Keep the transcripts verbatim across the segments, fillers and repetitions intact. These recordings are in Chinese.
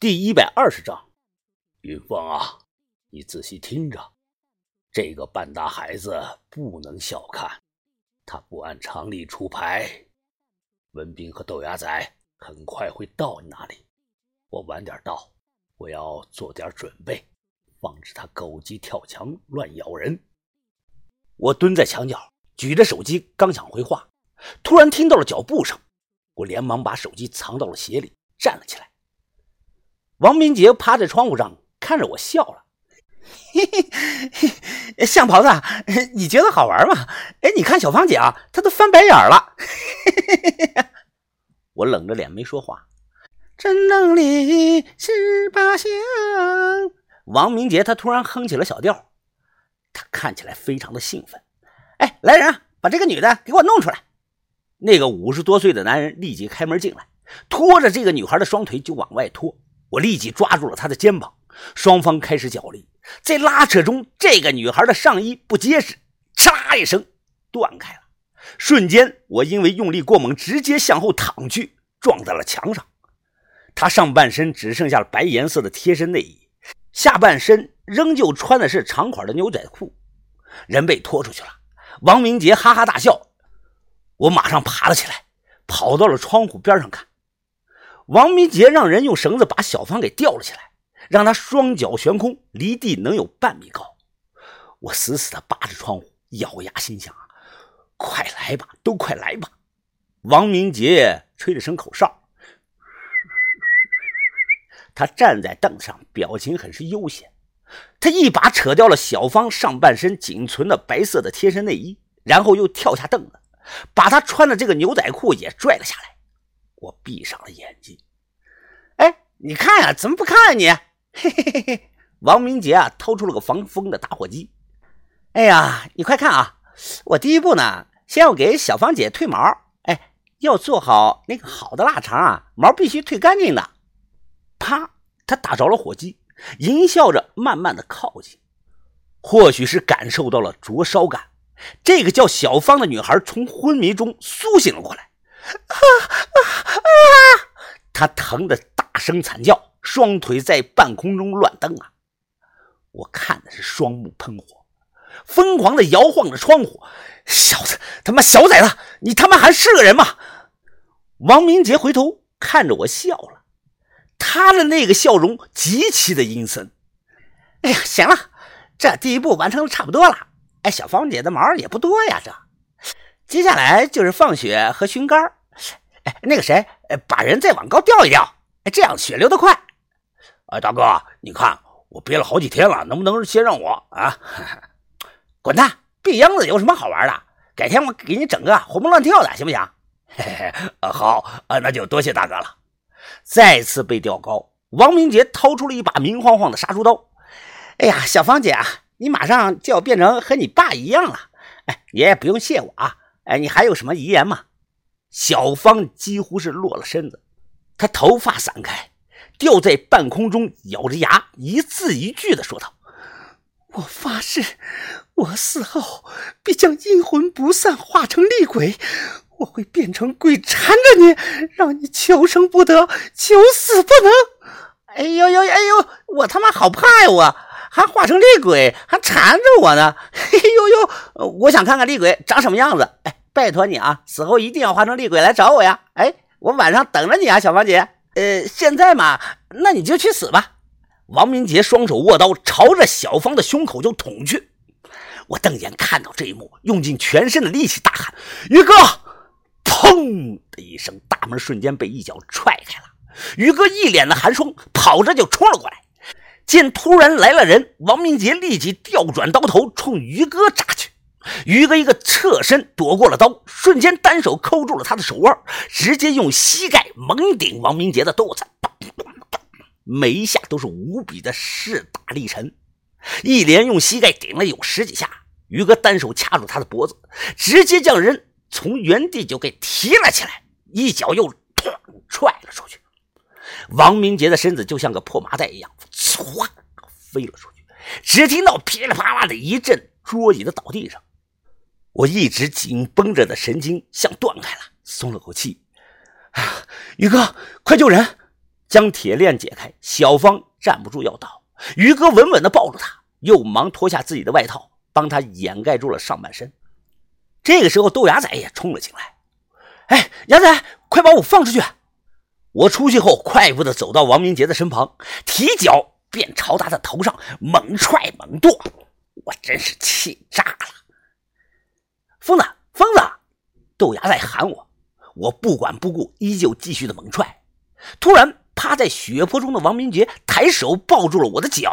第一百二十章，云峰啊，你仔细听着，这个半大孩子不能小看，他不按常理出牌，文斌和豆芽仔很快会到你那里。我晚点到，我要做点准备，防止他狗急跳墙乱咬人。我蹲在墙角，举着手机刚想回话，突然听到了脚步声，我连忙把手机藏到了鞋里，站了起来。王明杰趴在窗户上看着我笑了，嘿嘿，象袍子，你觉得好玩吗？哎，你看小芳姐啊，她都翻白眼了。我冷着脸没说话。真正里十八香。王明杰他突然哼起了小调，他看起来非常的兴奋。哎，来人啊，把这个女的给我弄出来。那个五十多岁的男人立即开门进来，拖着这个女孩的双腿就往外拖。我立即抓住了她的肩膀，双方开始角力。在拉扯中，这个女孩的上衣不结实，嚓啦一声断开了。瞬间，我因为用力过猛，直接向后躺去，撞在了墙上。她上半身只剩下了白颜色的贴身内衣，下半身仍旧穿的是长款的牛仔裤。人被拖出去了，王明杰哈哈大笑。我马上爬了起来，跑到了窗户边上看。王明杰让人用绳子把小芳给吊了起来，让她双脚悬空，离地能有半米高。我死死地扒着窗户，咬牙心想啊，快来吧，都快来吧。王明杰吹了声口哨，他站在凳上，表情很是悠闲。他一把扯掉了小芳上半身仅存的白色的贴身内衣，然后又跳下凳子，把她穿的这个牛仔裤也拽了下来。我闭上了眼睛。哎，你看呀、啊，怎么不看啊你？嘿嘿嘿嘿，王明杰啊，掏出了个防风的打火机。哎呀，你快看啊，我第一步呢，先要给小芳姐退毛。哎，要做好那个好的腊肠啊，毛必须退干净的。啪，他打着了火机，淫笑着慢慢的靠近。或许是感受到了灼烧感，这个叫小芳的女孩从昏迷中苏醒了过来。啊啊啊！他疼得大声惨叫，双腿在半空中乱蹬啊！我看的是双目喷火，疯狂地摇晃着窗户。小子，他妈小崽子，你他妈还是个人吗？王明杰回头看着我笑了，他的那个笑容极其的阴森。哎呀，行了，这第一步完成的差不多了。哎，小芳姐的毛也不多呀，这接下来就是放血和熏干。哎，那个谁，把人再往高吊一吊，这样血流得快。哎，大哥，你看我憋了好几天了，能不能先让我啊？滚蛋！闭秧子有什么好玩的？改天我给你整个活蹦乱跳的，行不行？嘿嘿，啊、好啊，那就多谢大哥了。再次被吊高，王明杰掏出了一把明晃晃的杀猪刀。哎呀，小芳姐啊，你马上就要变成和你爸一样了。哎，爷爷不用谢我啊。哎，你还有什么遗言吗？小芳几乎是落了身子，她头发散开，吊在半空中，咬着牙，一字一句地说道：“我发誓，我死后必将阴魂不散，化成厉鬼，我会变成鬼缠着你，让你求生不得，求死不能。”哎呦呦，哎呦，我他妈好怕呀！我还化成厉鬼，还缠着我呢！哎呦呦，我想看看厉鬼长什么样子。哎。拜托你啊，死后一定要化成厉鬼来找我呀！哎，我晚上等着你啊，小芳姐。呃，现在嘛，那你就去死吧。王明杰双手握刀，朝着小芳的胸口就捅去。我瞪眼看到这一幕，用尽全身的力气大喊：“于哥！”砰的一声，大门瞬间被一脚踹开了。于哥一脸的寒霜，跑着就冲了过来。见突然来了人，王明杰立即调转刀头，冲于哥扎去。于哥一个侧身躲过了刀，瞬间单手扣住了他的手腕，直接用膝盖猛顶王明杰的肚子，每一下都是无比的势大力沉，一连用膝盖顶了有十几下。于哥单手掐住他的脖子，直接将人从原地就给提了起来，一脚又踹了出去。王明杰的身子就像个破麻袋一样唰飞了出去，只听到噼里啪啦的一阵桌椅的倒地上。我一直紧绷着的神经像断开了，松了口气。啊，于哥，快救人！将铁链解开，小芳站不住要倒，于哥稳稳地抱住她，又忙脱下自己的外套，帮她掩盖住了上半身。这个时候豆芽仔也冲了进来，哎，芽仔，快把我放出去！我出去后快步地走到王明杰的身旁，提脚便朝他的头上猛踹猛跺，我真是气炸了。疯子，疯子！豆芽在喊我，我不管不顾，依旧继续的猛踹。突然趴在血泊中的王明杰抬手抱住了我的脚，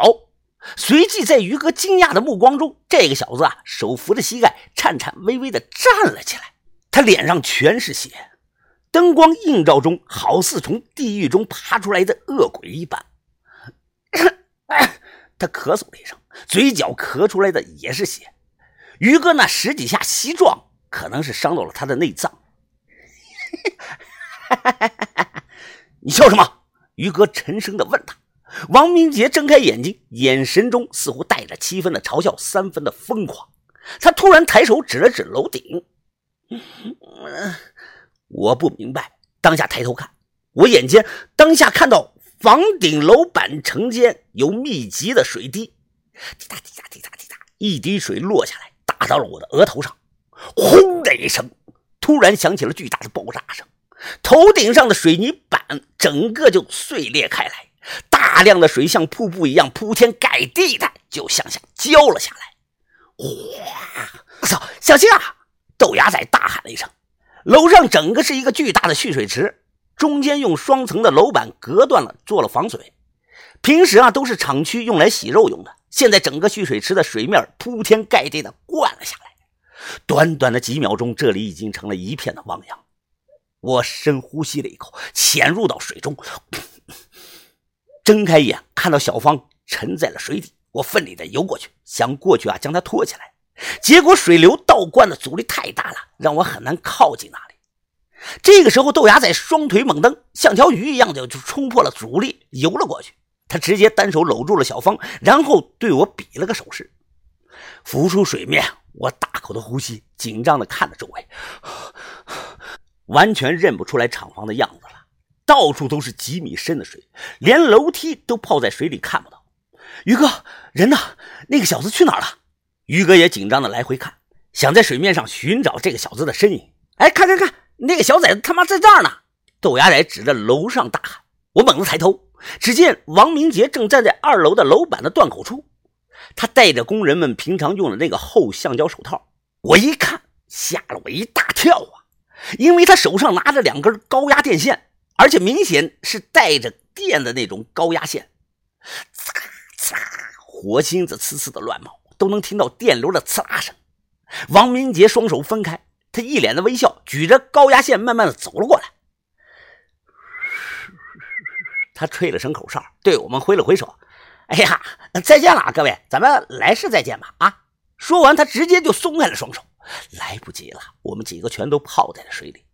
随即在于哥惊讶的目光中，这个小子啊，手扶着膝盖，颤颤巍巍的站了起来，他脸上全是血，灯光映照中好似从地狱中爬出来的恶鬼一般。他咳嗽了一声，嘴角咳出来的也是血。于哥那十几下膝撞可能是伤到了他的内脏。你笑什么？于哥沉声地问他。王明杰睁开眼睛，眼神中似乎带着七分的嘲笑，三分的疯狂。他突然抬手指了指楼顶。我不明白，当下抬头看，我眼尖，当下看到房顶楼板承间有密集的水滴，滴答滴答滴答滴答，一滴水落下来，打到了我的额头上，轰的一声，突然响起了巨大的爆炸声，头顶上的水泥板整个就碎裂开来，大量的水像瀑布一样铺天盖地的就向下浇了下来。哇，小心啊！豆芽仔大喊了一声。楼上整个是一个巨大的蓄水池，中间用双层的楼板隔断了，做了防水。平时啊都是厂区用来洗肉用的，现在整个蓄水池的水面铺天盖地的灌了下来。短短的几秒钟，这里已经成了一片的汪洋。我深呼吸了一口，潜入到水中，睁开眼看到小芳沉在了水底，我奋力的游过去，想过去啊将她拖起来。结果水流倒灌的阻力太大了，让我很难靠近那里。这个时候豆芽仔双腿猛蹬，像条鱼一样的就冲破了阻力游了过去，他直接单手搂住了小芳，然后对我比了个手势。浮出水面，我大口的呼吸，紧张的看着周围，完全认不出来厂房的样子了，到处都是几米深的水，连楼梯都泡在水里看不到。于哥，人呢？那个小子去哪儿了？于哥也紧张的来回看，想在水面上寻找这个小子的身影。哎，看看看，那个小崽子他妈在这儿呢！豆芽仔指着楼上大喊。我猛地抬头，只见王明杰正站在二楼的楼板的断口处，他戴着工人们平常用的那个厚橡胶手套。我一看，吓了我一大跳啊，因为他手上拿着两根高压电线，而且明显是带着电的那种高压线，呲呲，火星子呲呲的乱冒，都能听到电流的刺啦声。王明杰双手分开，他一脸的微笑，举着高压线慢慢的走了过来。他吹了声口哨，对我们挥了挥手，哎呀，再见了各位，咱们来世再见吧啊！说完他直接就松开了双手。来不及了，我们几个全都泡在了水里。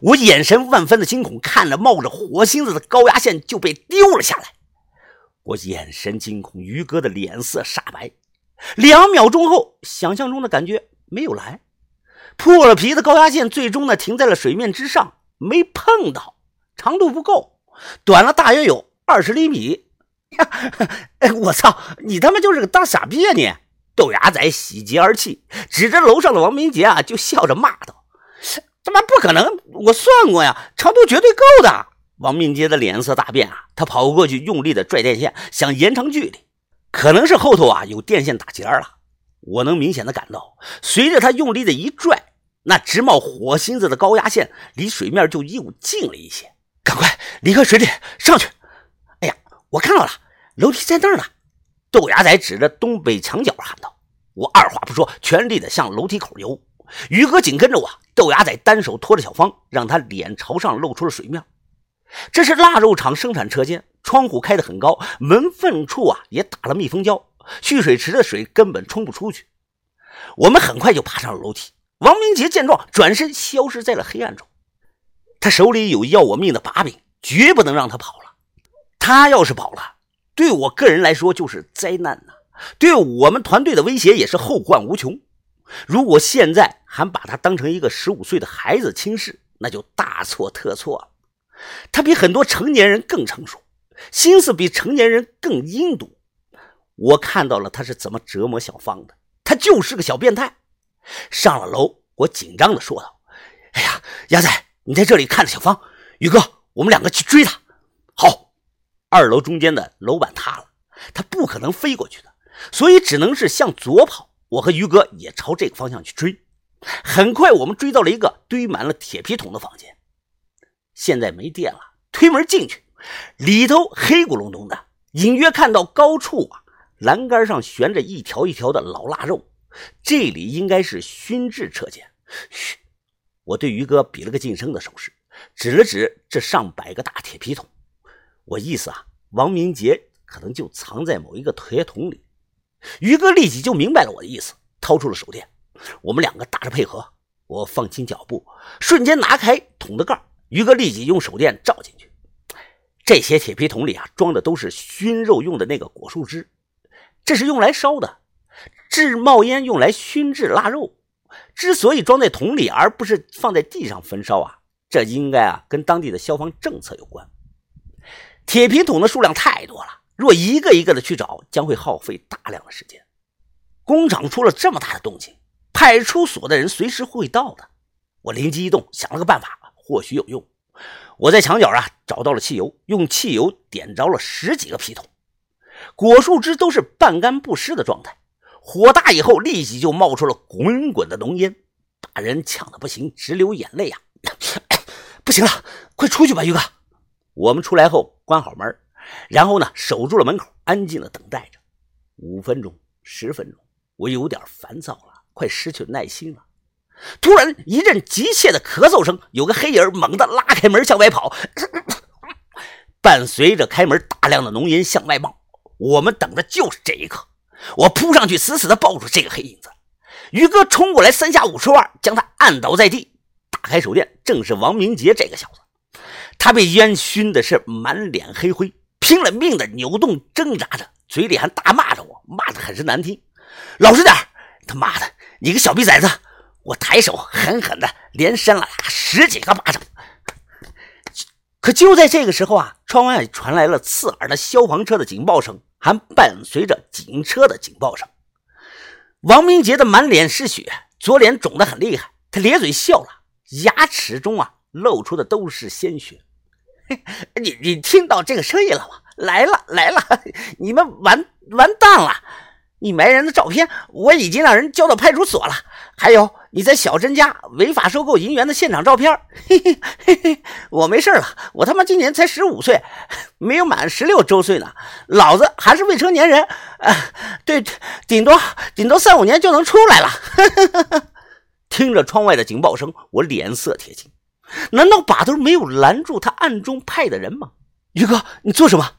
我眼神万分的惊恐，看着冒着火星子的高压线就被丢了下来。我眼神惊恐，于哥的脸色煞白。两秒钟后，想象中的感觉没有来，破了皮的高压线最终呢停在了水面之上，没碰到，长度不够，短了大约有二十厘米。哎，我操，你他妈就是个大傻逼啊你！豆芽仔喜极而泣，指着楼上的王明杰啊就笑着骂道：他妈不可能，我算过呀，长度绝对够的。王明杰的脸色大变啊，他跑过去用力的拽电线，想延长距离。可能是后头啊有电线打结了，我能明显的感到，随着他用力的一拽，那直冒火星子的高压线离水面就又近了一些。赶快离开水里上去！哎呀，我看到了，楼梯在那儿呢！豆芽仔指着东北墙角喊道。我二话不说，全力的向楼梯口游。于哥紧跟着我，豆芽仔单手拖着小芳，让他脸朝上露出了水面。这是腊肉厂生产车间，窗户开得很高，门缝处啊也打了密封胶，蓄水池的水根本冲不出去。我们很快就爬上了楼梯。王明杰见状，转身消失在了黑暗中。他手里有要我命的把柄，绝不能让他跑了。他要是跑了，对我个人来说就是灾难呐、啊，对我们团队的威胁也是后患无穷。如果现在还把他当成一个十五岁的孩子轻视，那就大错特错了。他比很多成年人更成熟，心思比成年人更阴毒。我看到了他是怎么折磨小芳的，他就是个小变态。上了楼，我紧张地说道：哎呀，鸭仔，你在这里看着小芳，宇哥，我们两个去追他。好。二楼中间的楼板塌了，他不可能飞过去的，所以只能是向左跑，我和于哥也朝这个方向去追。很快我们追到了一个堆满了铁皮桶的房间，现在没电了，推门进去，里头黑咕隆咚的，隐约看到高处啊，栏杆上悬着一条一条的老腊肉，这里应该是熏制车间。嘘，我对于哥比了个噤声的手势，指了指这上百个大铁皮桶，我意思啊，王明杰可能就藏在某一个铁桶里。于哥立即就明白了我的意思，掏出了手电，我们两个打着配合。我放轻脚步，瞬间拿开桶的盖，于哥立即用手电照进去。这些铁皮桶里啊，装的都是熏肉用的那个果树枝，这是用来烧的，制冒烟用来熏制腊肉。之所以装在桶里而不是放在地上焚烧啊，这应该啊跟当地的消防政策有关。铁皮桶的数量太多了，若一个一个的去找，将会耗费大量的时间。工厂出了这么大的动静，派出所的人随时会到的。我灵机一动，想了个办法，或许有用。我在墙角啊找到了汽油，用汽油点着了十几个皮桶。果树枝都是半干不湿的状态，火大以后立即就冒出了滚滚的浓烟，把人呛得不行，直流眼泪啊！不行了，快出去吧，于哥。我们出来后关好门，然后呢守住了门口，安静的等待着。五分钟，十分钟，我有点烦躁了，快失去耐心了。突然一阵急切的咳嗽声，有个黑影猛地拉开门向外跑，伴随着开门大量的浓烟向外冒。我们等的就是这一刻，我扑上去死死地抱住这个黑影子。于哥冲过来，三下五除二将他按倒在地。打开手电，正是王明杰这个小子。他被烟熏的是满脸黑灰，拼了命的扭动挣扎着，嘴里还大骂着我，骂得很是难听。老实点，他妈的，你个小逼崽子！我抬手狠狠的连扇了他十几个巴掌。可就在这个时候啊，窗外传来了刺耳的消防车的警报声，还伴随着警车的警报声。王明杰的满脸是血，左脸肿得很厉害，他咧嘴笑了，牙齿中啊露出的都是鲜血。你你听到这个声音了吗？来了来了，你们完完蛋了！你埋人的照片我已经让人交到派出所了，还有你在小珍家违法收购银元的现场照片。嘿嘿嘿嘿，我没事了，我他妈今年才十五岁，没有满十六周岁呢，老子还是未成年人，呃、对，顶多顶多三五年就能出来了。听着窗外的警报声，我脸色铁青。难道把头没有拦住他暗中派的人吗？于哥，你做什么？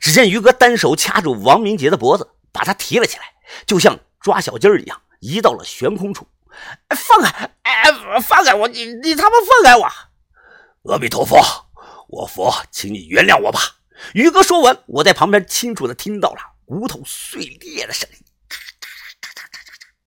只见于哥单手掐住王明杰的脖子，把他提了起来，就像抓小鸡儿一样，移到了悬空处。放开！哎，放开我！你你他妈放开我！阿弥陀佛，我佛，请你原谅我吧。于哥说完，我在旁边清楚地听到了骨头碎裂的声音。